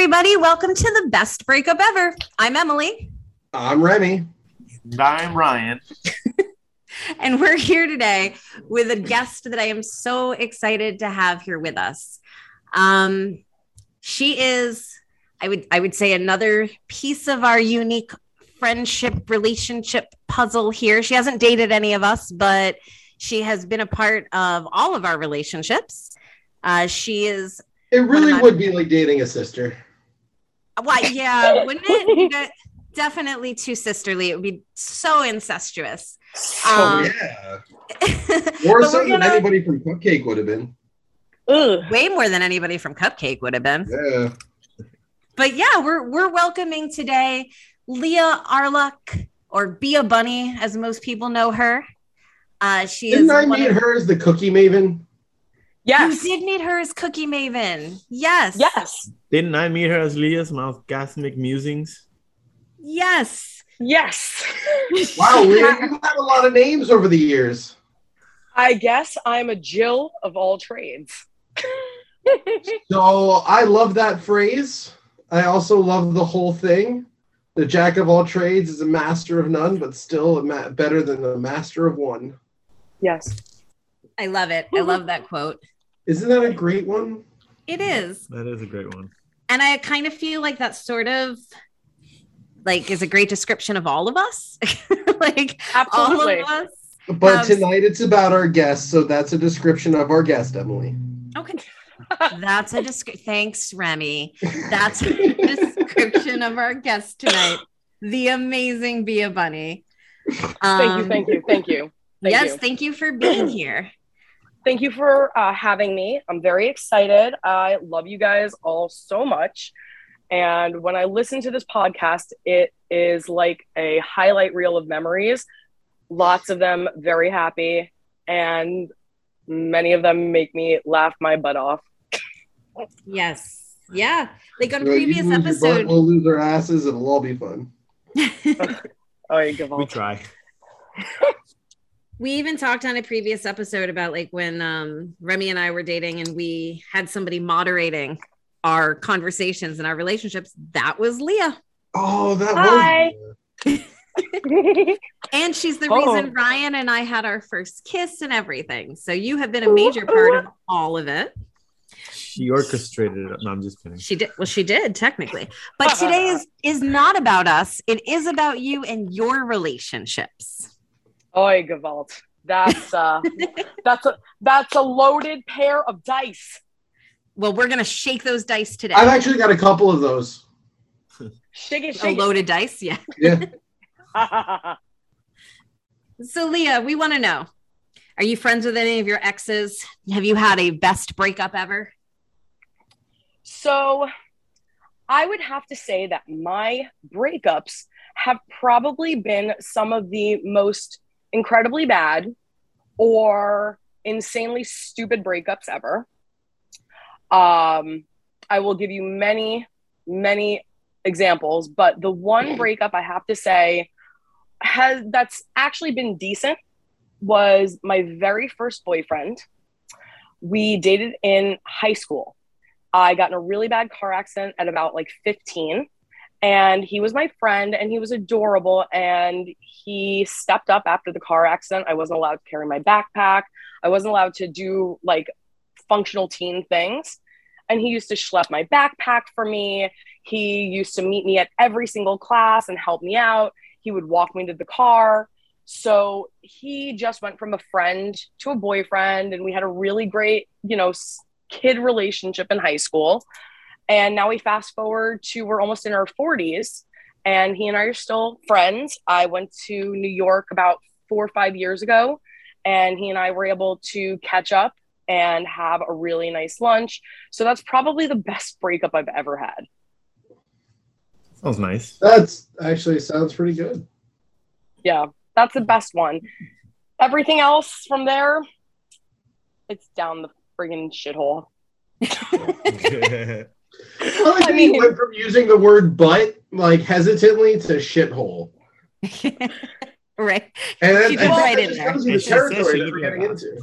everybody. Welcome to the Best Breakup Ever. I'm Emily. I'm Remy. And I'm Ryan. And we're here today with a guest that I am so excited to have here with us. She is, I would say, another piece of our unique friendship relationship puzzle here. She hasn't dated any of us, but she has been a part of all of our relationships. She is. It really would be like dating a sister. Why? Yeah, wouldn't it? Definitely too sisterly. It would be so incestuous. More so than anybody from Cupcake would have been. Way more than anybody from Cupcake would have been. Yeah. But yeah, we're welcoming today Leah Arluck, or Bea Bunny, as most people know her. Didn't I meet her as the Cookie Maven? Yes. You did meet her as Cookie Maven. Yes. Yes. Didn't I meet her as Leah's mouth gasmic musings? Yes. Yes. Wow, Leah, you've had a lot of names over the years. I guess I'm a Jill of all trades. So I love that phrase. I also love the whole thing. The jack of all trades is a master of none, but still better than the master of one. Yes. I love it. I love that quote. Isn't that a great one? It is. That is a great one. And I kind of feel like that sort of like is a great description of all of us. Like absolutely. All of us. But tonight it's about our guest, so that's a description of our guest, Emily. Okay. That's a description. Thanks, Remy. That's a description of our guest tonight. The amazing Bea Bunny. Thank you. Thank you for being here. Thank you for having me. I'm very excited. I love you guys all so much. And when I listen to this podcast, it is like a highlight reel of memories. Lots of them very happy. And many of them make me laugh my butt off. Yes. Yeah. Like on previous episodes. We'll lose our asses. It'll all be fun. All right, give on. We try. We even talked on a previous episode about like when Remy and I were dating and we had somebody moderating our conversations and our relationships. That was Leah. Oh, that was Leah. And she's the reason Ryan and I had our first kiss and everything. So you have been a major part of all of it. She orchestrated it. No, I'm just kidding. She did. Well, she did technically. But today is not about us. It is about you and your relationships. Oy, Gewalt. That's a loaded pair of dice. Well, we're gonna shake those dice today. I've actually got a couple of those. Shake it. Loaded dice, yeah. Yeah. So, Leah, we want to know: are you friends with any of your exes? Have you had a best breakup ever? So, I would have to say that my breakups have probably been some of the most incredibly bad or insanely stupid breakups ever. I will give you many, many examples, but the one breakup I have to say that's actually been decent was my very first boyfriend. We dated in high school. I got in a really bad car accident at about like 15. And he was my friend and he was adorable. And he stepped up after the car accident. I wasn't allowed to carry my backpack. I wasn't allowed to do like functional teen things. And he used to schlep my backpack for me. He used to meet me at every single class and help me out. He would walk me to the car. So he just went from a friend to a boyfriend. And we had a really great, kid relationship in high school. And now we fast forward to we're almost in our 40s and he and I are still friends. I went to New York about 4 or 5 years ago and he and I were able to catch up and have a really nice lunch. So that's probably the best breakup I've ever had. Sounds nice. That's actually sounds pretty good. Yeah, that's the best one. Everything else from there, it's down the friggin' shithole. I mean, you went from using the word "but" like hesitantly to "shithole," right? And then right in there. Comes with the territory that we're getting into.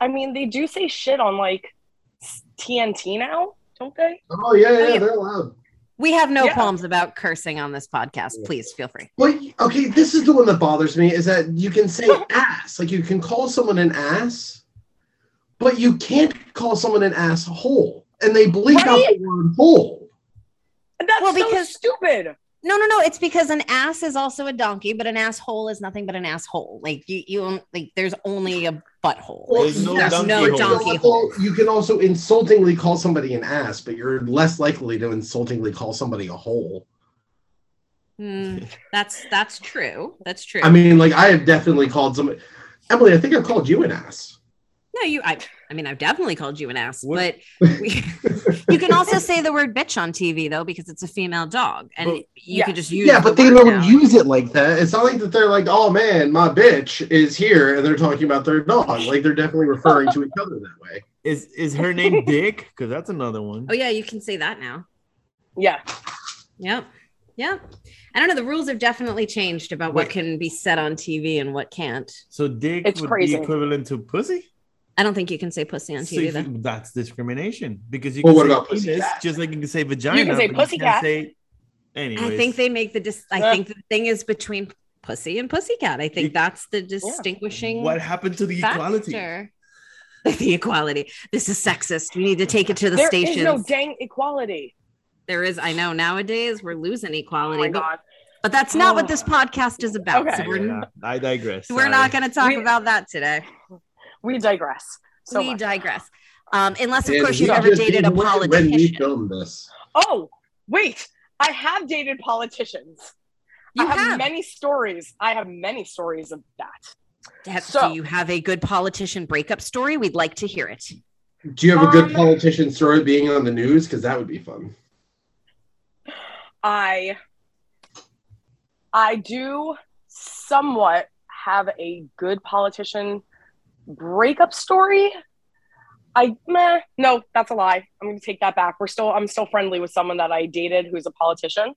I mean, they do say "shit" on like TNT now. don't they? Oh, yeah, they're allowed. We have no qualms about cursing on this podcast. Please feel free. Well, okay, this is the one that bothers me, is that you can say ass. Like, you can call someone an ass, but you can't call someone an asshole. And they bleep out the word hole. And that's because stupid. No. It's because an ass is also a donkey, but an asshole is nothing but an asshole. Like you like there's only a butthole. Well, there's no donkey hole. You can also insultingly call somebody an ass, but you're less likely to insultingly call somebody a hole. That's true. That's true. I mean, like I have definitely called somebody. Emily, I think I've called you an ass. No, I've definitely called you an ass, but you can also say the word bitch on TV, though, because it's a female dog. And you can just use it. Yeah, but they don't use it like that. It's not like that they're like, oh, man, my bitch is here. And they're talking about their dog. Like, they're definitely referring to each other that way. Is her name Dick? Because that's another one. Oh, yeah, you can say that now. Yeah. Yep. Yeah. I don't know. The rules have definitely changed about what can be said on TV and what can't. So Dick would be equivalent to pussy? I don't think you can say pussy on TV, though. That's discrimination. Because you can say penis, just like you can say vagina. You can say pussycat. I think they make the... I think the thing is between pussy and pussycat. I think that's the distinguishing What happened to the equality? The equality. This is sexist. We need to take it to the stations. There is no dang equality. There is. I know. Nowadays, we're losing equality. Oh, my God. But that's not what this podcast is about. Okay. So I digress. We're not going to talk about that today. We digress. Unless, of course, you've ever dated a politician. When we filmed this. Oh, wait. I have dated politicians. I have many stories. I have many stories of that. So, do you have a good politician breakup story? We'd like to hear it. Do you have a good politician story being on the news? Because that would be fun. I do somewhat have a good politician breakup story. No, that's a lie. I'm gonna take that back. I'm still friendly with someone that I dated who's a politician.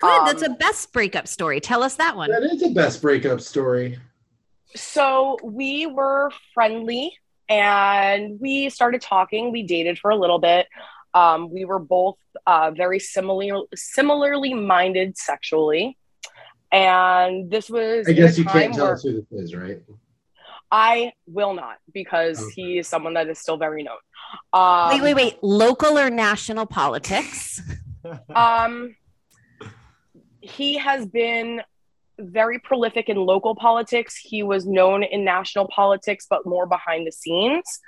Good, that's a best breakup story. Tell us that one. That is a best breakup story. So we were friendly and we started talking. We dated for a little bit. We were both very similarly minded sexually. And this was, I guess you can't tell us who this is, right? I will not, because he is someone that is still very known. Wait. Local or national politics? He has been very prolific in local politics. He was known in national politics, but more behind the scenes,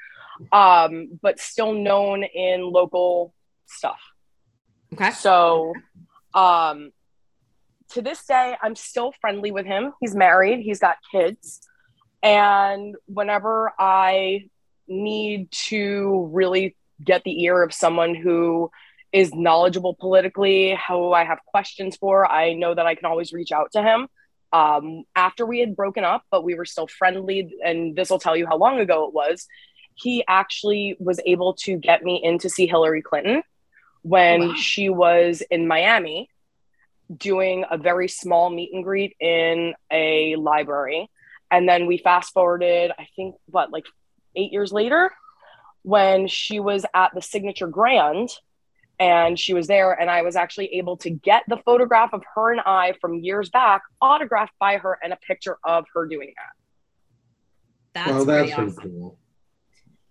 but still known in local stuff. Okay. So to this day, I'm still friendly with him. He's married. He's got kids. And whenever I need to really get the ear of someone who is knowledgeable politically, who I have questions for, I know that I can always reach out to him. After we had broken up, but we were still friendly, and this will tell you how long ago it was, he actually was able to get me in to see Hillary Clinton when she was in Miami doing a very small meet and greet in a library. And then we fast forwarded, I think, 8 years later, when she was at the Signature Grand and she was there. And I was actually able to get the photograph of her and I from years back autographed by her and a picture of her doing that. That's pretty cool.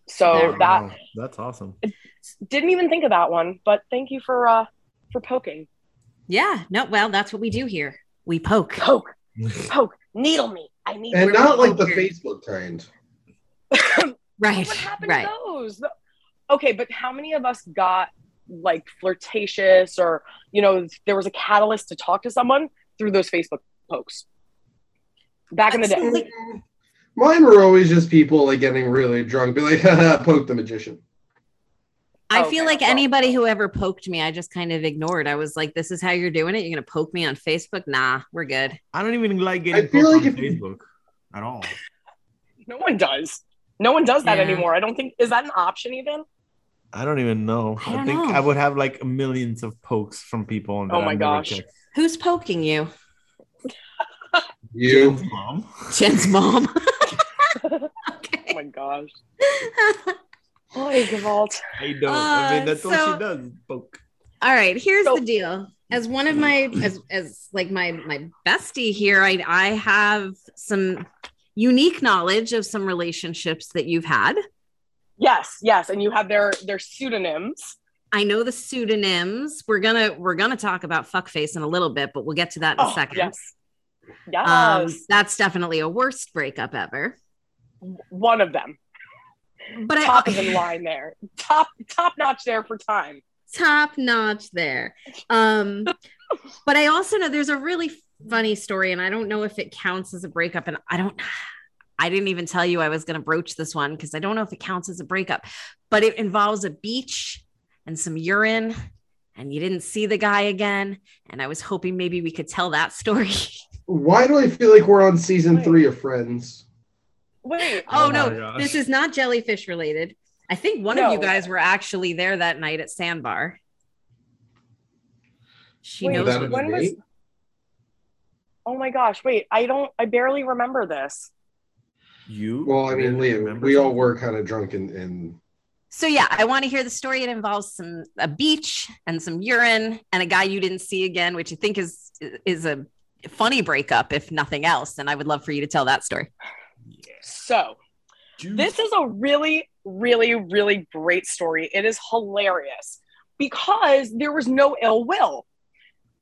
So that's awesome. Didn't even think of that one, but thank you for poking. Yeah. No, well, that's what we do here. We poke. Poke. Needle me. I need and not like the Facebook kind. Right. What happened to those? Okay, but how many of us got flirtatious or, there was a catalyst to talk to someone through those Facebook pokes? Back in the day. Mine were always just people getting really drunk, be like, poke the magician. I feel anybody who ever poked me, I just kind of ignored. I was like, this is how you're doing it? You're going to poke me on Facebook? Nah, we're good. I don't even like getting poked on Facebook at all. No one does. No one does that anymore. I don't think... Is that an option even? I don't even know. I think I would have millions of pokes from people. Oh my gosh. Who's poking you? You. Jen's mom. Okay. Oh my gosh. Boy, Gavalt. I don't. I mean, that's all she does. Poke. All right, here's the deal. As one of my, as like my bestie here, I have some unique knowledge of some relationships that you've had. Yes, yes, and you have their pseudonyms. I know the pseudonyms. We're gonna talk about fuckface in a little bit, but we'll get to that in a second. Yes. Yes. That's definitely a worst breakup ever. One of them. But top of the line there. Top notch there for time. Top notch there. But I also know there's a really funny story, and I don't know if it counts as a breakup, and I didn't even tell you I was going to broach this one because I don't know if it counts as a breakup, but it involves a beach and some urine, and you didn't see the guy again. And I was hoping maybe we could tell that story. Why do I feel like we're on season 3 of Friends? Wait. Oh no, this is not jellyfish related. I think one of you guys were actually there that night at Sandbar. She knows when was. Oh my gosh! Wait, I barely remember this. You? Well, I mean, Leah, we all were kind of drunk and. So yeah, I want to hear the story. It involves a beach and some urine and a guy you didn't see again, which I think is a funny breakup, if nothing else. And I would love for you to tell that story. So this is a really, really, really great story. It is hilarious because there was no ill will.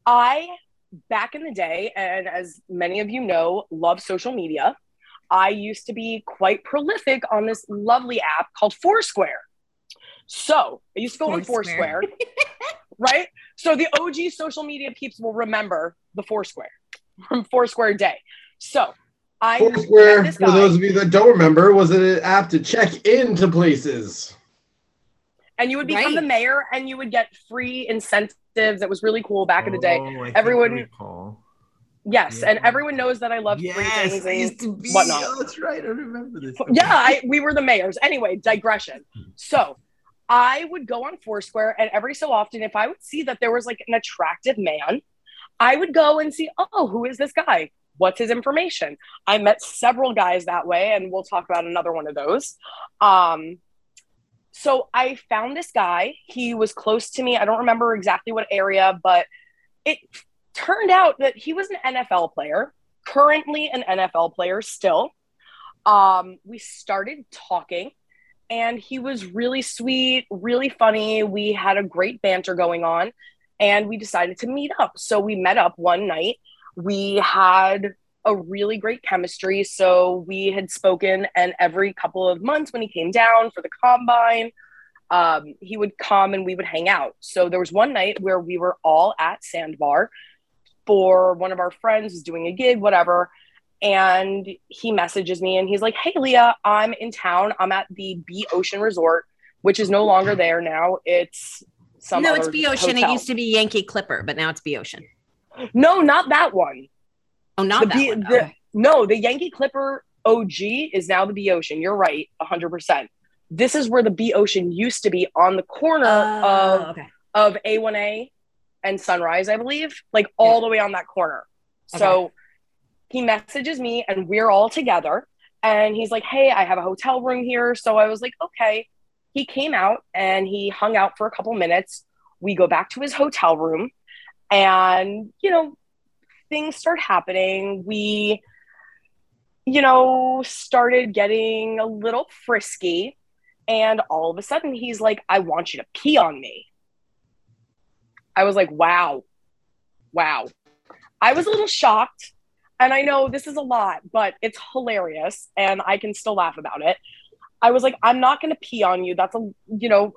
Back in the day, and as many of you know, love social media. I used to be quite prolific on this lovely app called Foursquare. So I used to go on Foursquare, right? So the OG social media peeps will remember the Foursquare from Foursquare Day. So Foursquare, for those of you that don't remember, was an app to check into places. And you would become the mayor and you would get free incentives. That was really cool back in the day. Everyone... Yes, yeah. And everyone knows that I love free things and whatnot. Oh, that's right. I remember this. Okay. Yeah, we were the mayors. Anyway, digression. So I would go on Foursquare, and every so often, if I would see that there was like an attractive man, I would go and see, oh, who is this guy? What's his information? I met several guys that way, and we'll talk about another one of those. So I found this guy. He was close to me. I don't remember exactly what area, but it turned out that he was an NFL player, currently an NFL player still. We started talking, and he was really sweet, really funny. We had a great banter going on, and we decided to meet up. So we met up one night. We had a really great chemistry, so we had spoken, and every couple of months when he came down for the combine, he would come and we would hang out. So there was one night where we were all at Sandbar for one of our friends was doing a gig, whatever. And he messages me and he's like, hey, Leah, I'm in town. I'm at the B Ocean Resort, which is no longer there now. It's some No, it's B Ocean. Hotel. It used to be Yankee Clipper, but now it's B Ocean. No, not that one. Oh, not the that B, one. The, okay. No, the Yankee Clipper OG is now the B Ocean. You're right, 100%. This is where the B Ocean used to be on the corner of A1A. And Sunrise, I believe, like all the way on that corner. Okay. So he messages me and we're all together and he's like, hey, I have a hotel room here. So I was like, okay. He came out and he hung out for a couple minutes. We go back to his hotel room and, you know, things start happening. We, you know, started getting a little frisky and all of a sudden he's like, I want you to pee on me. I was like, wow. I was a little shocked. And I know this is a lot, but it's hilarious. And I can still laugh about it. I was like, I'm not going to pee on you. That's a, you know,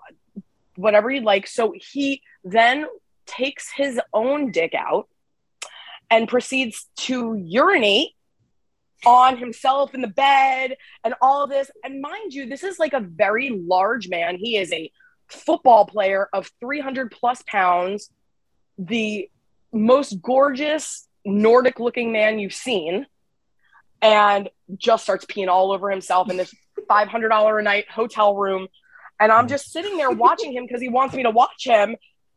whatever you like. So he then takes his own dick out and proceeds to urinate on himself in the bed and all of this. And mind you, this is like a very large man. He is a football player of 300 plus pounds, the most gorgeous Nordic looking man you've seen, and just starts peeing all over himself in this $500 a night hotel room. And I'm just sitting there watching him because he wants me to watch him.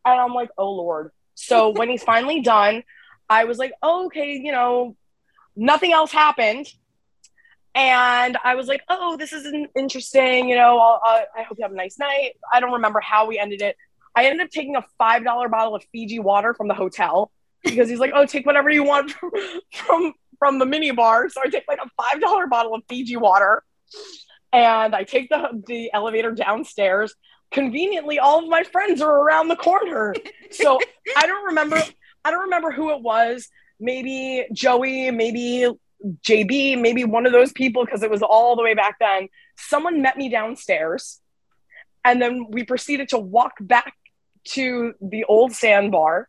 And I'm like, oh Lord. So when he's finally done, I was like, oh, okay, you know, nothing else happened. And I was like, oh, this is interesting. You know, I hope you have a nice night. I don't remember how we ended it. I ended up taking a $5 bottle of Fiji water from the hotel because he's like, oh, take whatever you want from the mini bar. So I take like a $5 bottle of Fiji water and I take the elevator downstairs. Conveniently, all of my friends are around the corner. So I don't remember who it was. Maybe Joey, maybe JB, maybe one of those people, because it was all the way back then. Someone met me downstairs, and then we proceeded to walk back to the old Sandbar,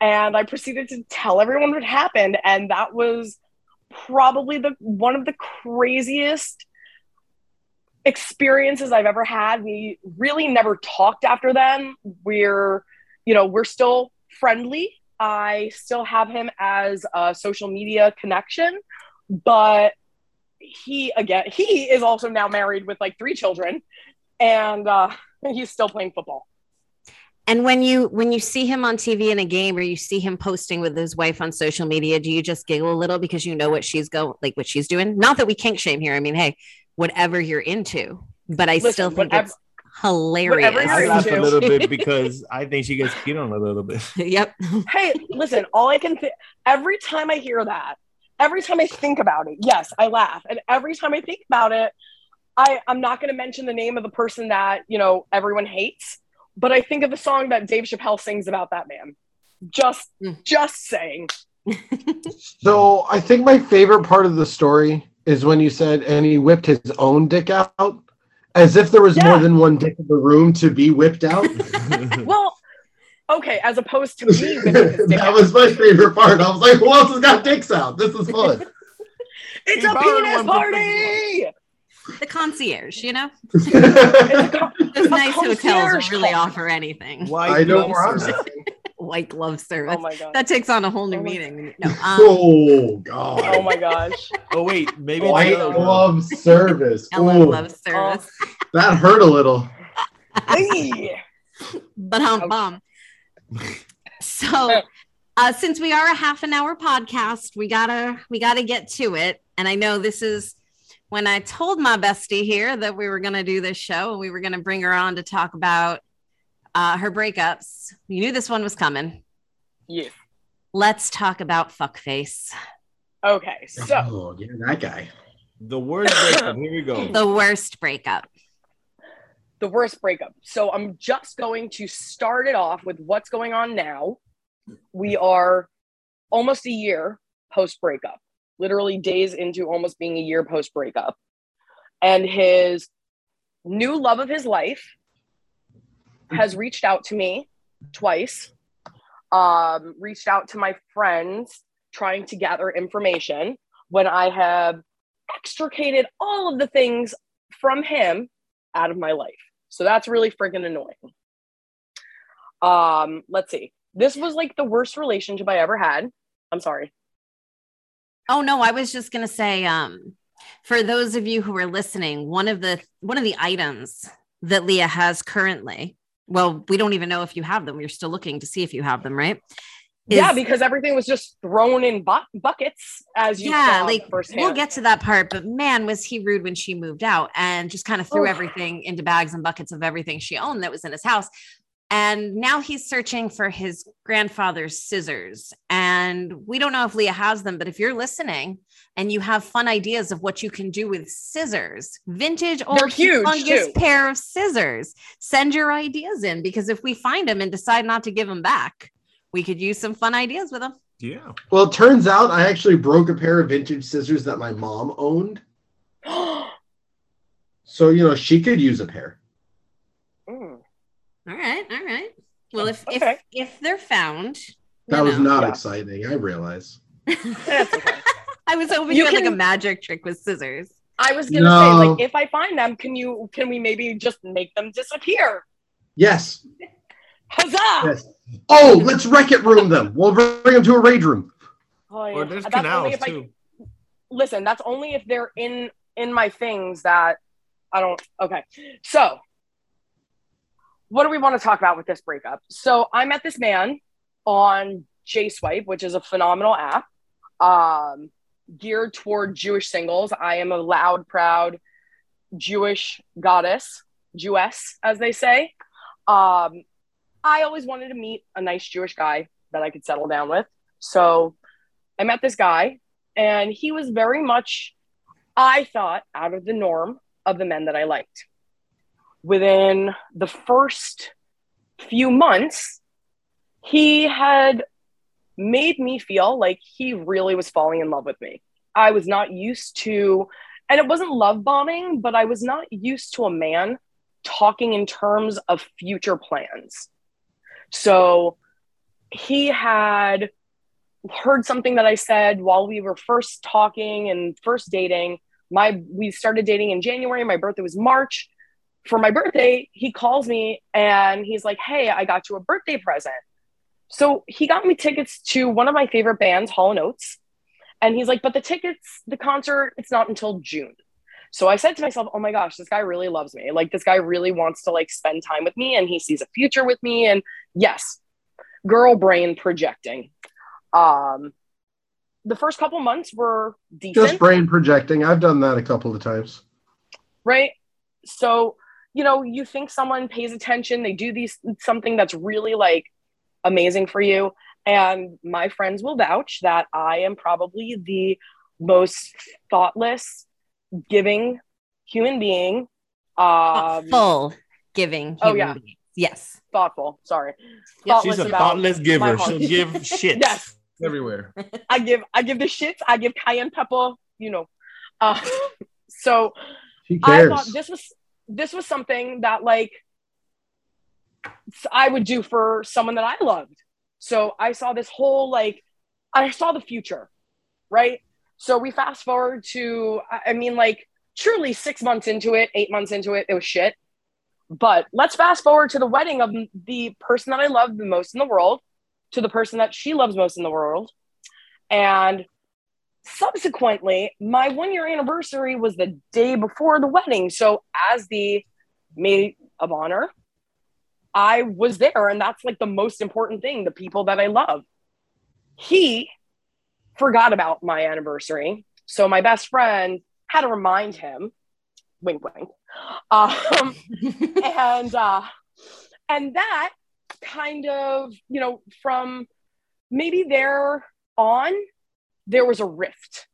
and I proceeded to tell everyone what happened. And that was probably one of the craziest experiences I've ever had. We really never talked after then. We're still friendly. I still have him as a social media connection, but he is also now married with like 3 children, and he's still playing football. And when you see him on TV in a game, or you see him posting with his wife on social media, do you just giggle a little because you know what she's doing? Not that we kink shame here. I mean, hey, whatever you're into, but I still think it's hilarious. I laughed a little bit because I think she gets beat on a little bit. Yep. Hey, listen, every time I hear that, every time I think about it, yes, I laugh. And every time I think about it, I'm not going to mention the name of the person that, you know, everyone hates, but I think of the song that Dave Chappelle sings about that man. Just saying. So I think my favorite part of the story is when you said, and he whipped his own dick out. As if there was more than one dick in the room to be whipped out. Well, okay, as opposed to me whipping his dick out. Was my favorite part. I was like, who else has got dicks out? This is fun. It's a penis party! The concierge, you know? Those nice hotels really offer anything. I know where I'm at. White glove service. Oh my God. That takes on a whole new meaning. No, oh God. Oh my gosh. Oh wait, maybe white glove service. Glove service. That hurt a little. But So, since we are a half an hour podcast, we gotta get to it. And I know this is when I told my bestie here that we were gonna do this show and we were gonna bring her on to talk about her breakups. You knew this one was coming. Yeah. Let's talk about fuckface. Okay, so. Oh, yeah, that guy. The worst breakup. Here you go. The worst breakup. So I'm just going to start it off with what's going on now. We are almost a year post-breakup. Literally days into almost being a year post-breakup. And his new love of his life has reached out to me twice, reached out to my friends, trying to gather information when I have extricated all of the things from him out of my life. So that's really freaking annoying. Let's see. This was like the worst relationship I ever had. I'm sorry. Oh no, I was just going to say, for those of you who are listening, one of the items that Leah has currently, well, we don't even know if you have them. You're still looking to see if you have them, right? Yeah, because everything was just thrown in buckets as you saw like firsthand. We'll get to that part, but man, was he rude when she moved out and just kind of threw everything into bags and buckets of everything she owned that was in his house. And now he's searching for his grandfather's scissors. And we don't know if Leah has them, but if you're listening and you have fun ideas of what you can do with scissors, vintage or humongous pair of scissors, send your ideas in, because if we find them and decide not to give them back, we could use some fun ideas with them. Yeah. Well, it turns out I actually broke a pair of vintage scissors that my mom owned. So, you know, she could use a pair. All right. Well, if they're found, that was not exciting. I realize. I was hoping you had like a magic trick with scissors. I was gonna say, like, if I find them, can we maybe just make them disappear? Yes. Huzzah! Yes. Oh, let's Wreck It Room them. We'll bring them to a rage room. Oh, yeah. Or there's canals too. Listen, that's only if they're in my things that I don't. Okay, so. What do we want to talk about with this breakup? So I met this man on J swipe, which is a phenomenal app. geared toward Jewish singles. I am a loud, proud Jewish goddess, Jewess, as they say. I always wanted to meet a nice Jewish guy that I could settle down with. So I met this guy, and he was very much, I thought, out of the norm of the men that I liked. Within the first few months, he had made me feel like he really was falling in love with me. I was not used to, and it wasn't love bombing, but I was not used to a man talking in terms of future plans. So he had heard something that I said while we were first talking and first dating. We started dating in January. My birthday was March. For my birthday, he calls me and he's like, hey, I got you a birthday present. So he got me tickets to one of my favorite bands, Hall & Oates. And he's like, but the concert, it's not until June. So I said to myself, oh my gosh, this guy really loves me. Like, this guy really wants to like spend time with me, and he sees a future with me. And yes, girl brain projecting. The first couple months were decent. Just brain projecting. I've done that a couple of times. Right. So, you know, you think someone pays attention, they do something that's really like amazing for you. And my friends will vouch that I am probably the most thoughtless, giving human being. Thoughtful giving human being. Yes. Thoughtful. Sorry. Yes. She's a thoughtless giver. She'll give shit. Yes. Everywhere. I give the shits. I give cayenne pepper, you know. So she cares. I thought this was something that like I would do for someone that I loved. So I saw this whole, like, I saw the future, right? So we fast forward to, I mean, like, truly 6 months into it, 8 months into it, it was shit. But let's fast forward to the wedding of the person that I love the most in the world to the person that she loves most in the world. And subsequently, my 1 year anniversary was the day before the wedding. So as the maid of honor, I was there, and that's like the most important thing, the people that I love. He forgot about my anniversary. So my best friend had to remind him, wink, wink. And that kind of, you know, from maybe there on, there was a rift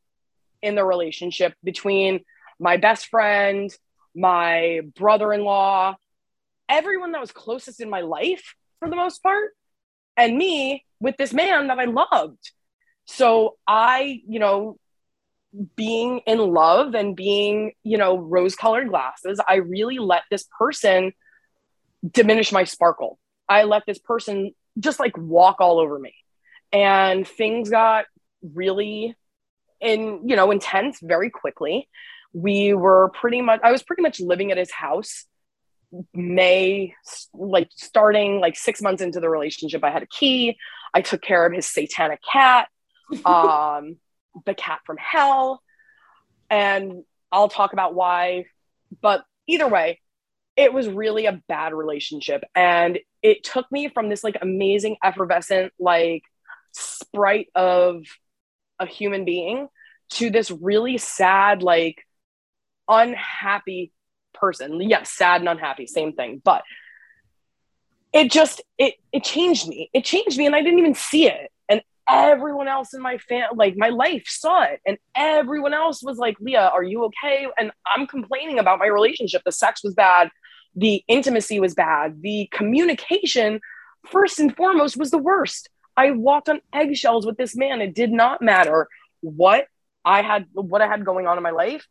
in the relationship between my best friend, my brother-in-law, everyone that was closest in my life for the most part, and me with this man that I loved. So I, you know, being in love and being, you know, rose-colored glasses, I really let this person diminish my sparkle. I let this person just like walk all over me. And things got really intense very quickly. I was pretty much living at his house. Starting like 6 months into the relationship, I had a key. I took care of his satanic cat, the cat from hell, and I'll talk about why. But either way, it was really a bad relationship, and it took me from this like amazing, effervescent, like sprite of a human being to this really sad, like unhappy person. Yes, sad and unhappy, same thing. But it just it changed me. It changed me, and I didn't even see it. And everyone else in my my life saw it, and everyone else was like, "Leah, are you okay?" And I'm complaining about my relationship. The sex was bad, the intimacy was bad, the communication, first and foremost, was the worst. I walked on eggshells with this man. It did not matter what I had going on in my life.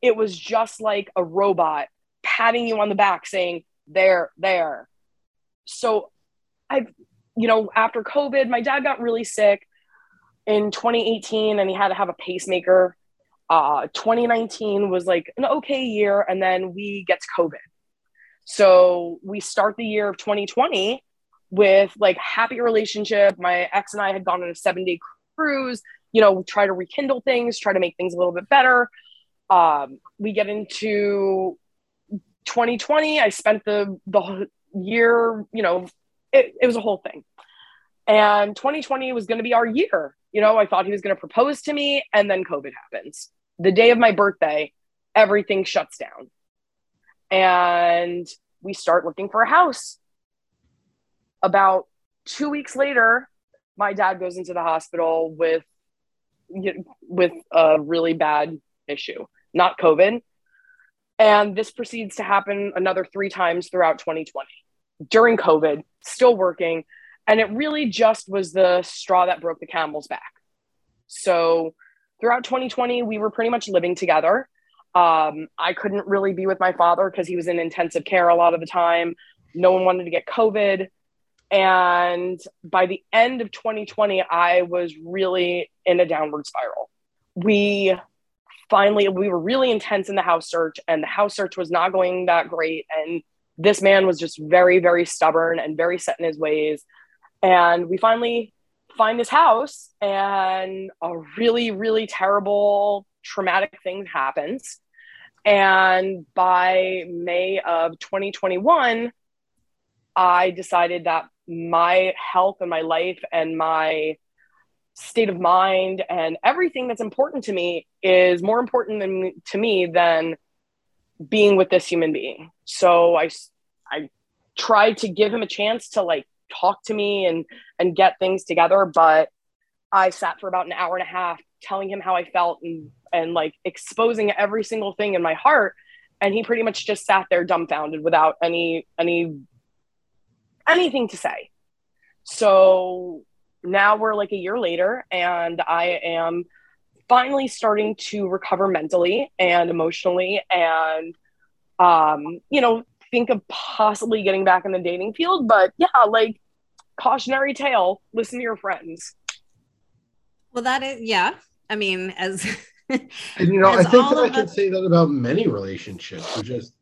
It was just like a robot patting you on the back saying, there, there. So after COVID, my dad got really sick in 2018 and he had to have a pacemaker. 2019 was like an okay year. And then we get to COVID. So we start the year of 2020 with like happy relationship. My ex and I had gone on a 7-day cruise, you know, try to rekindle things, try to make things a little bit better. We get into 2020. I spent the year, you know, it was a whole thing. And 2020 was going to be our year. You know, I thought he was going to propose to me, and then COVID happens. The day of my birthday, everything shuts down. And we start looking for a house. About 2 weeks later, my dad goes into the hospital with a really bad issue, not COVID. And this proceeds to happen another 3 times throughout 2020. During COVID, still working. And it really just was the straw that broke the camel's back. So throughout 2020, we were pretty much living together. I couldn't really be with my father because he was in intensive care a lot of the time. No one wanted to get COVID. And by the end of 2020, I was really in a downward spiral. We were really intense in the house search, and the house search was not going that great. And this man was just very, very stubborn and very set in his ways. And we finally find this house, and a really, really terrible, traumatic thing happens. And by May of 2021, I decided that my health and my life and my state of mind and everything that's important to me is more important to me than being with this human being. So I tried to give him a chance to like talk to me and get things together, but I sat for about an hour and a half telling him how I felt and like exposing every single thing in my heart. And he pretty much just sat there dumbfounded without anything to say. So now we're like a year later, and I am finally starting to recover mentally and emotionally and, think of possibly getting back in the dating field. But yeah, like cautionary tale, listen to your friends. Well, that is, yeah. I mean, as I think that I can say that about many relationships. You just,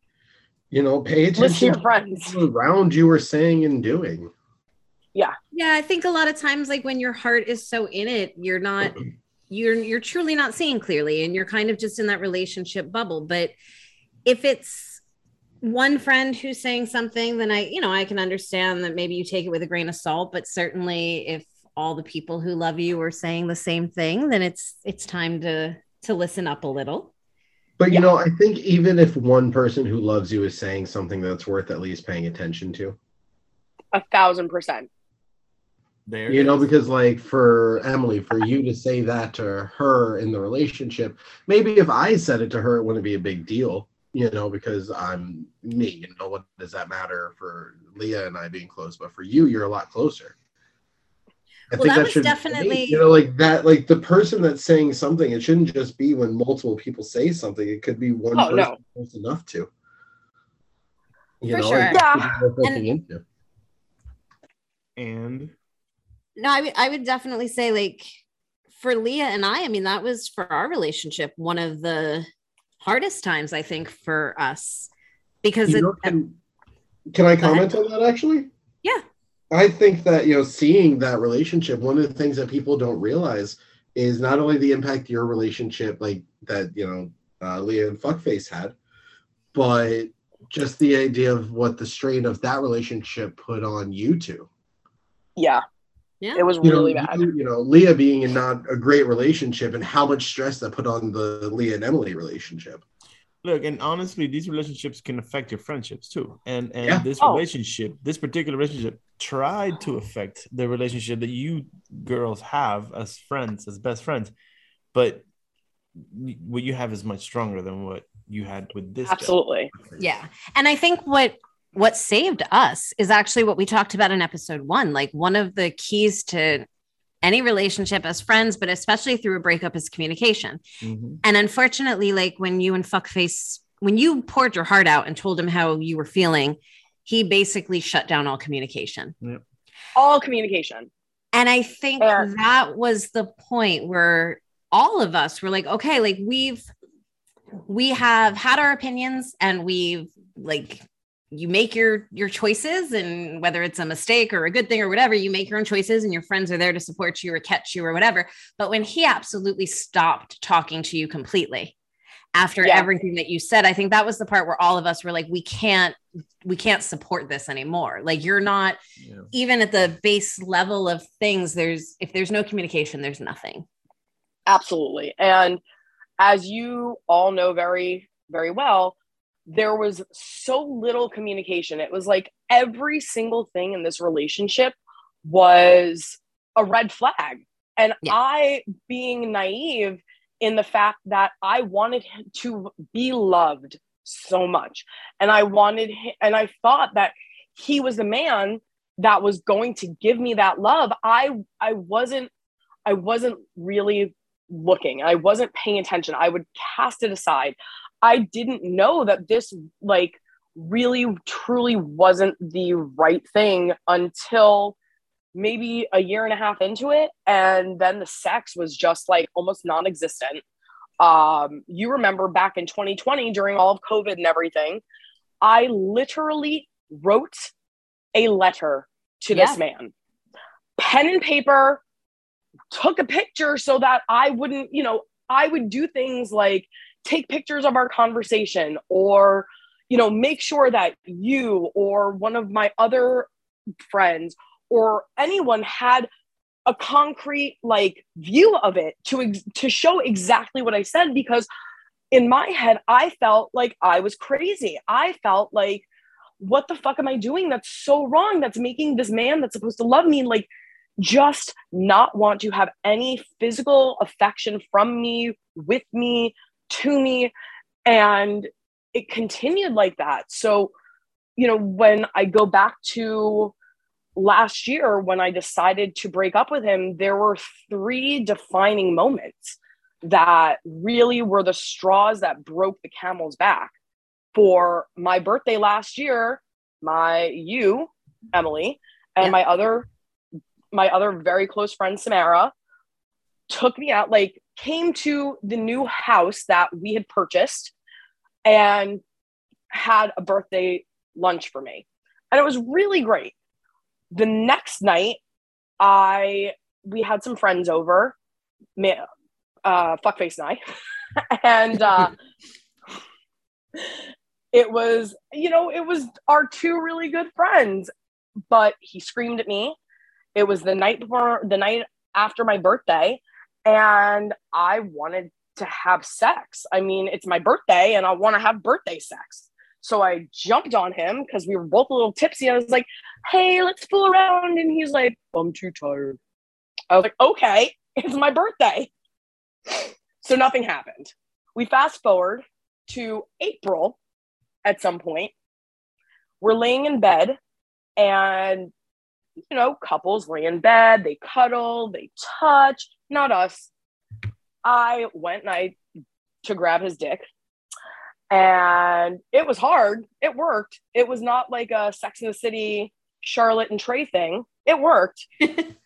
pay attention to friends around you are saying and doing. Yeah. Yeah. I think a lot of times, like when your heart is so in it, you're truly not seeing clearly, and you're kind of just in that relationship bubble. But if it's one friend who's saying something, then I can understand that maybe you take it with a grain of salt, but certainly if all the people who love you are saying the same thing, then it's time to listen up a little. But, I think even if one person who loves you is saying something, that's worth at least paying attention to. 1,000%. There because like for Emily, for you to say that to her in the relationship, maybe if I said it to her, it wouldn't be a big deal, because I'm me, what does that matter for Leah and I being close? But for you, you're a lot closer. I think the person that's saying something, it shouldn't just be when multiple people say something. It could be one person close enough to. Sure. Yeah. And no, I would definitely say, like, for Leah and I mean, that was for our relationship one of the hardest times, I think, for us. Because can I comment on that, actually? Yeah. I think that, seeing that relationship, one of the things that people don't realize is not only the impact your relationship, like, that, Leah and Fuckface had, but just the idea of what the strain of that relationship put on you two. Yeah. Yeah. It was really bad. Leah being in not a great relationship, and how much stress that put on the Leah and Emily relationship. Look, and honestly, these relationships can affect your friendships too. And this particular relationship tried to affect the relationship that you girls have as friends, as best friends. But what you have is much stronger than what you had with this. Absolutely. Guy. Yeah. And I think what saved us is actually what we talked about in episode 1. Like, one of the keys to any relationship as friends, but especially through a breakup, is communication. Mm-hmm. And unfortunately, like when you and Fuckface, when you poured your heart out and told him how you were feeling, he basically shut down all communication. Yep. All communication. And I think that was the point where all of us were like, okay, like we have had our opinions, and we've like, you make your choices, and whether it's a mistake or a good thing or whatever, you make your own choices, and your friends are there to support you or catch you or whatever. But when he absolutely stopped talking to you completely after everything that you said. I think that was the part where all of us were like, we can't support this anymore. Like, you're not even at the base level of things. If there's no communication, there's nothing. Absolutely. And as you all know very, very well, there was so little communication. It was like every single thing in this relationship was a red flag. And I, being naive in the fact that I wanted him to be loved so much, and I thought that he was the man that was going to give me that love, I wasn't really looking. I wasn't paying attention. I would cast it aside. I didn't know that this like really truly wasn't the right thing until maybe a year and a half into it. And then the sex was just like almost non-existent. You remember back in 2020 during all of COVID and everything, I literally wrote a letter to this man, pen and paper, took a picture so that I wouldn't, I would do things like take pictures of our conversation, or, make sure that you or one of my other friends or anyone had a concrete like view of it to show exactly what I said, because in my head, I felt like I was crazy. I felt like, what the fuck am I doing? That's so wrong. That's making this man that's supposed to love me, like, just not want to have any physical affection from me, with me, to me. And it continued like that. So, when I go back to last year, when I decided to break up with him, there were three defining moments that really were the straws that broke the camel's back. For my birthday last year, Emily, and my other very close friend, Samara, took me out, like came to the new house that we had purchased and had a birthday lunch for me. And it was really great. The next night, we had some friends over, Fuckface and I, and it was, it was our two really good friends, but he screamed at me. It was the night after my birthday, and I wanted to have sex. I mean, it's my birthday and I want to have birthday sex. So I jumped on him because we were both a little tipsy. I was like, hey, let's fool around. And he's like, I'm too tired. I was like, okay, it's my birthday. So nothing happened. We fast forward to April at some point. We're laying in bed, and, couples lay in bed, they cuddle, they touch, not us. I went and to grab his dick. And it was hard. It worked. It was not like a Sex and the City, Charlotte and Trey thing. It worked.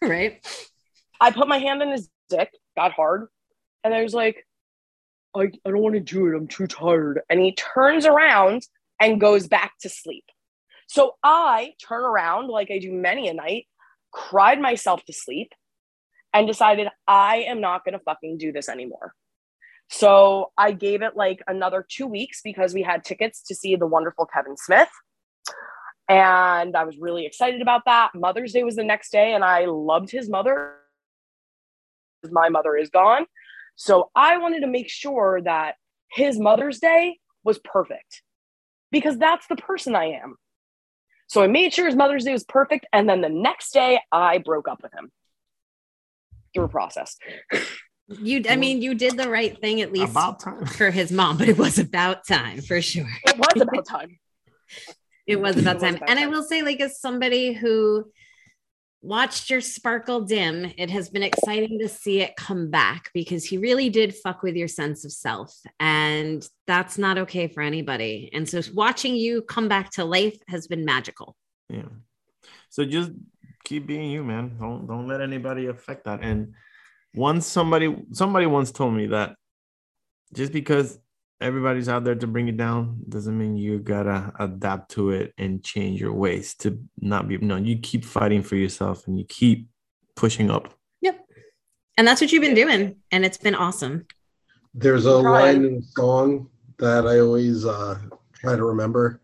Right. I put my hand in his dick, got hard. And I was like, I don't want to do it. I'm too tired. And he turns around and goes back to sleep. So I turn around like I do many a night, cried myself to sleep, and decided I am not going to fucking do this anymore. So I gave it like another 2 weeks because we had tickets to see the wonderful Kevin Smith. And I was really excited about that. Mother's Day was the next day, and I loved his mother. My mother is gone. So I wanted to make sure that his Mother's Day was perfect, because that's the person I am. So I made sure his Mother's Day was perfect. And then the next day I broke up with him through a process. You did the right thing, at least for his mom, but it was about time for sure. It was about time. I will say, like, as somebody who watched your sparkle dim, it has been exciting to see it come back, because he really did fuck with your sense of self, and that's not okay for anybody. And so watching you come back to life has been magical. Yeah. So just keep being you, man. Don't let anybody affect that. And once somebody once told me that just because everybody's out there to bring it down doesn't mean you gotta adapt to it and change your ways to not be known. You keep fighting for yourself and you keep pushing up. Yep. And that's what you've been doing. And it's been awesome. There's a line in the song that I always try to remember.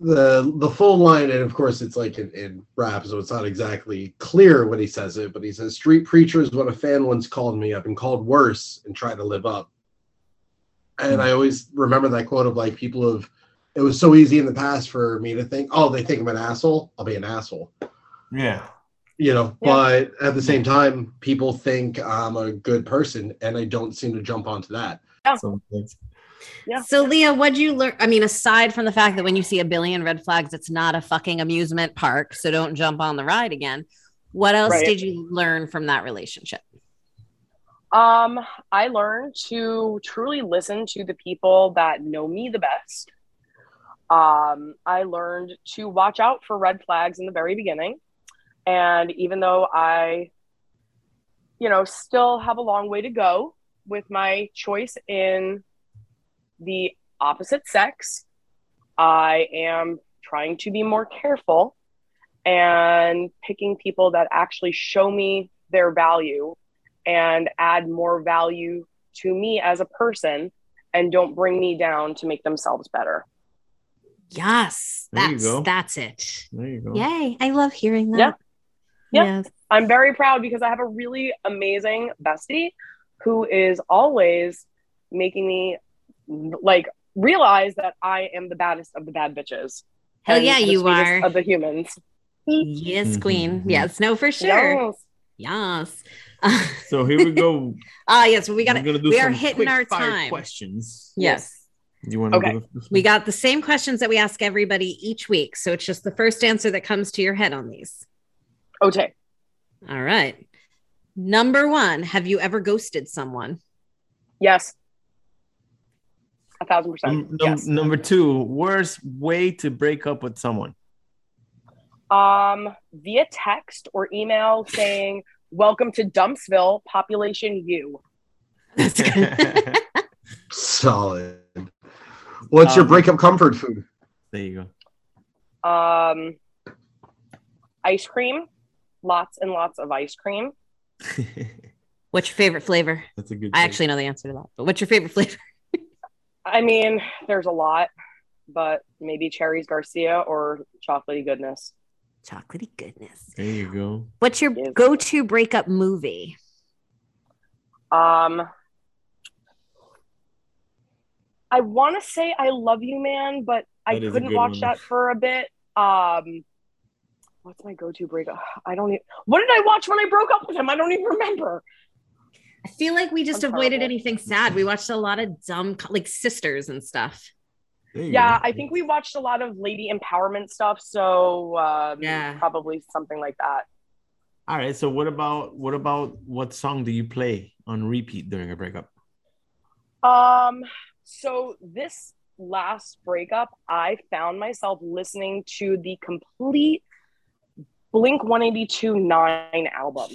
The full line, and of course it's like in rap, so it's not exactly clear when he says it, but he says, "Street preacher is what a fan once called me. I've been called worse and tried to live up." And I always remember that quote of like people have, it was so easy in the past for me to think, oh, they think I'm an asshole, I'll be an asshole. Yeah. You know, yeah. But at the same time, people think I'm a good person, and I don't seem to jump onto that. Yeah. So, Leah, what'd you learn? I mean, aside from the fact that when you see a billion red flags, it's not a fucking amusement park, so don't jump on the ride again. What else did you learn from that relationship? I learned to truly listen to the people that know me the best. I learned to watch out for red flags in the very beginning. And even though I, you know, still have a long way to go with my choice in the opposite sex, I am trying to be more careful and picking people that actually show me their value and add more value to me as a person and don't bring me down to make themselves better. Yes, that's it. There you go. Yay, I love hearing that. Yeah. Yeah. Yes. I'm very proud because I have a really amazing bestie who is always making me like realize that I am the baddest of the bad bitches. Hell yeah, you are. Of the humans. Yes, queen. Yes, no, for sure. Yes. So here we go. Yes, we got it. We are hitting our time. Questions. Yes. You want to we got the same questions that we ask everybody each week. So it's just the first answer that comes to your head on these. Okay. All right. Number one, have you ever ghosted someone? Yes. 1,000%. Yes. Number two, worst way to break up with someone? Via text or email saying, "Welcome to Dumpsville, population U." That's good. Solid. What's your breakup comfort food? There you go. Ice cream. Lots and lots of ice cream. What's your favorite flavor? That's a good I actually know the answer to that, but what's your favorite flavor? I mean, there's a lot, but maybe Cherries Garcia or Chocolatey Goodness. Chocolatey Goodness. There you go. What's your go-to breakup movie? I want to say I Love You, Man, but I couldn't watch that for a bit. What's my go-to breakup? I don't even... What did I watch when I broke up with him? I don't even remember. I feel like we just avoided anything sad. We watched a lot of dumb, like Sisters and stuff. Yeah, I think we watched a lot of lady empowerment stuff. So probably something like that. All right. So what song do you play on repeat during a breakup? So this last breakup, I found myself listening to the complete Blink-182 9 album.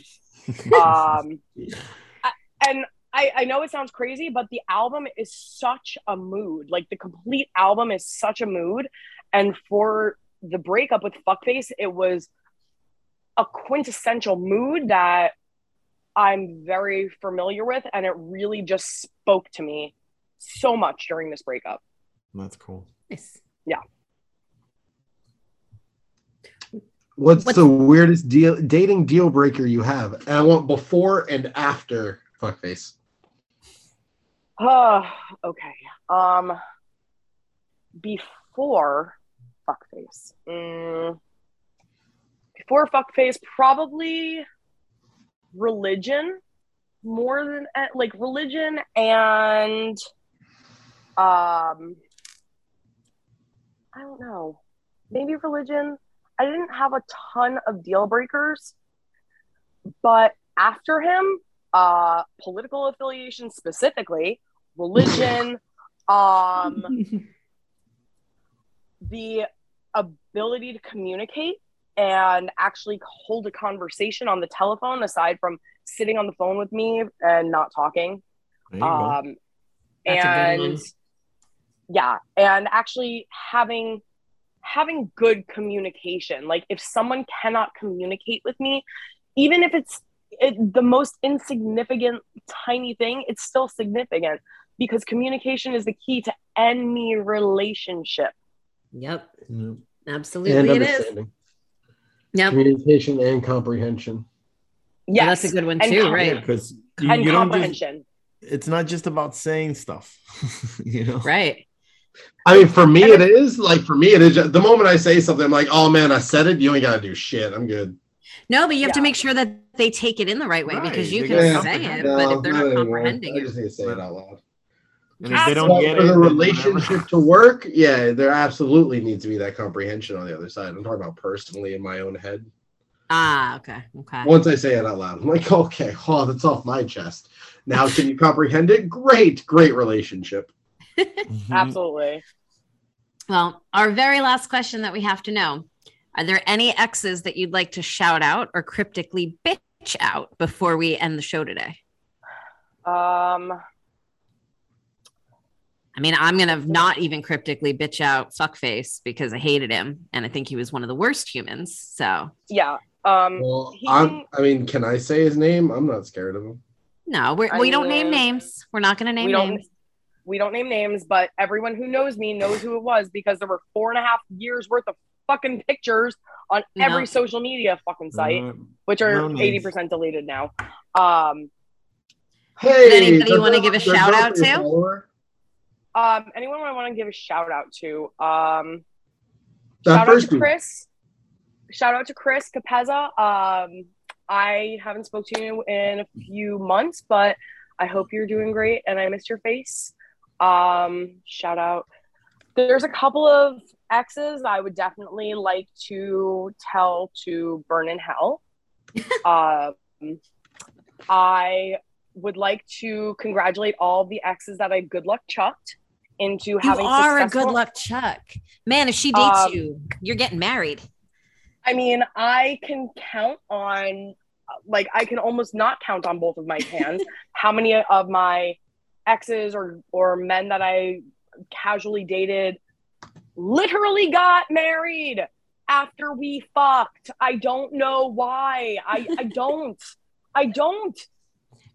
I know it sounds crazy, but the album is such a mood. Like the complete album is such a mood. And for the breakup with Fuckface, it was a quintessential mood that I'm very familiar with. And it really just spoke to me so much during this breakup. That's cool. Yes. Yeah. What's the weirdest dating deal breaker you have? And I want before and after Fuckface. Okay. Before Fuckface. Before Fuckface, probably religion more than like religion and I don't know. Maybe religion. I didn't have a ton of deal breakers, but after him, political affiliation specifically, religion, the ability to communicate and actually hold a conversation on the telephone, aside from sitting on the phone with me and not talking. And actually having good communication. Like if someone cannot communicate with me, even if it's the most insignificant, tiny thing, it's still significant because communication is the key to any relationship. Yep. Mm-hmm. Absolutely. And understanding. It is. Yep. Communication and comprehension. Yeah, well, that's a good one too, right? Because you comprehension. It's not just about saying stuff, you know? Right. I mean, for me, it is. Like, for me, it is. Just, the moment I say something, I'm like, oh, man, I said it. You ain't got to do shit. I'm good. No, but you have to make sure that they take it in the right way, because you can say it, but if they're not comprehending it. I just need to say it out loud. And if they don't get it, for the relationship to work, yeah, there absolutely needs to be that comprehension on the other side. I'm talking about personally in my own head. Ah, okay. Okay. Once I say it out loud, I'm like, okay, oh, that's off my chest. Now, can you comprehend it? Great, great relationship. Mm-hmm. Absolutely. Well, our very last question that we have to know, are there any exes that you'd like to shout out or cryptically bitch out before we end the show today? I mean, I'm going to not even cryptically bitch out fuckface because I hated him and I think he was one of the worst humans. So, yeah. Well, I mean, can I say his name? I'm not scared of him. No, we don't name names. We're not going to name names. We don't name names, but everyone who knows me knows who it was because there were 4.5 years worth of fucking pictures on every social media fucking site, which are 80% deleted now. Hey, anybody you want to give a shout out to? Anyone I want to give a shout out to? Shout out to Chris Capezza. I haven't spoke to you in a few months, but I hope you're doing great, and I missed your face. Shout out. There's a couple of exes I would definitely like to tell to burn in hell. I would like to congratulate all the exes that I good luck chucked into having. You are a good luck chuck, man. If she dates you, you're getting married. I mean, I can count on, like, I can almost not count on both of my hands how many of my exes or men that I casually dated literally got married after we fucked. I don't know why. I don't.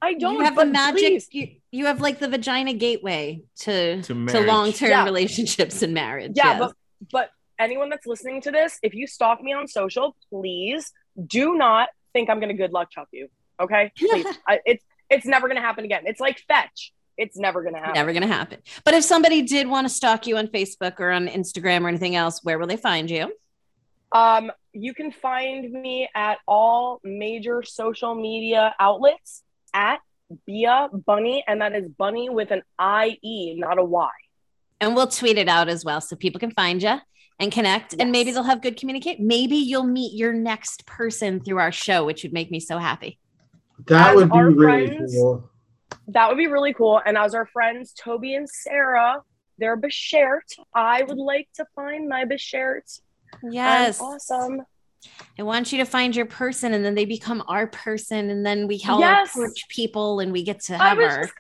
You have the magic. You have like the vagina gateway to long-term relationships and marriage. Yeah, yes. but anyone that's listening to this, if you stalk me on social, please do not think I'm gonna good luck chuck you. Okay, please. It's never gonna happen again. It's like fetch. It's never going to happen. Never going to happen. But if somebody did want to stalk you on Facebook or on Instagram or anything else, where will they find you? You can find me at all major social media outlets at Bea Bunny, and that is Bunny with an I-E, not a Y. And we'll tweet it out as well so people can find you and connect, and maybe they'll have good communication. Maybe you'll meet your next person through our show, which would make me so happy. That would be really cool. That would be really cool. And as our friends, Toby and Sarah, they're Beshert. I would like to find my Beshert. Yes. I'm awesome. I want you to find your person, and then they become our person, and then we help porch people, and we get to have her.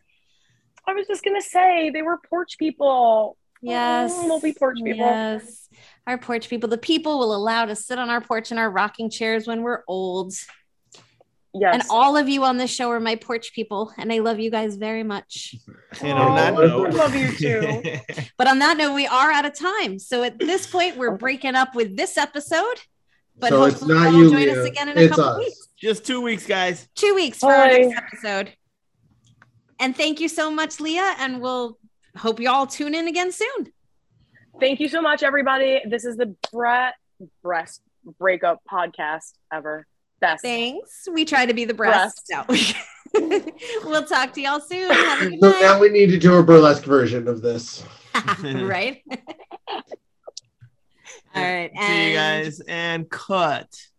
I was just going to say, they were porch people. Yes. We'll be porch people. Yes. Our porch people. The people will allow to sit on our porch in our rocking chairs when we're old. Yes. And all of you on this show are my porch people, and I love you guys very much. And on that note, I love you too. But on that note, we are out of time. So at this point, we're breaking up with this episode. But so hopefully you'll join us again in a couple weeks. Just 2 weeks, guys. 2 weeks for our next episode. And thank you so much, Leah. And we'll hope you all tune in again soon. Thank you so much, everybody. This is the best breakup podcast ever. Best. Thanks. We try to be the best. No. We'll talk to y'all soon. Have a good night. Now we need to do a burlesque version of this. Right? All right. See you guys and cut.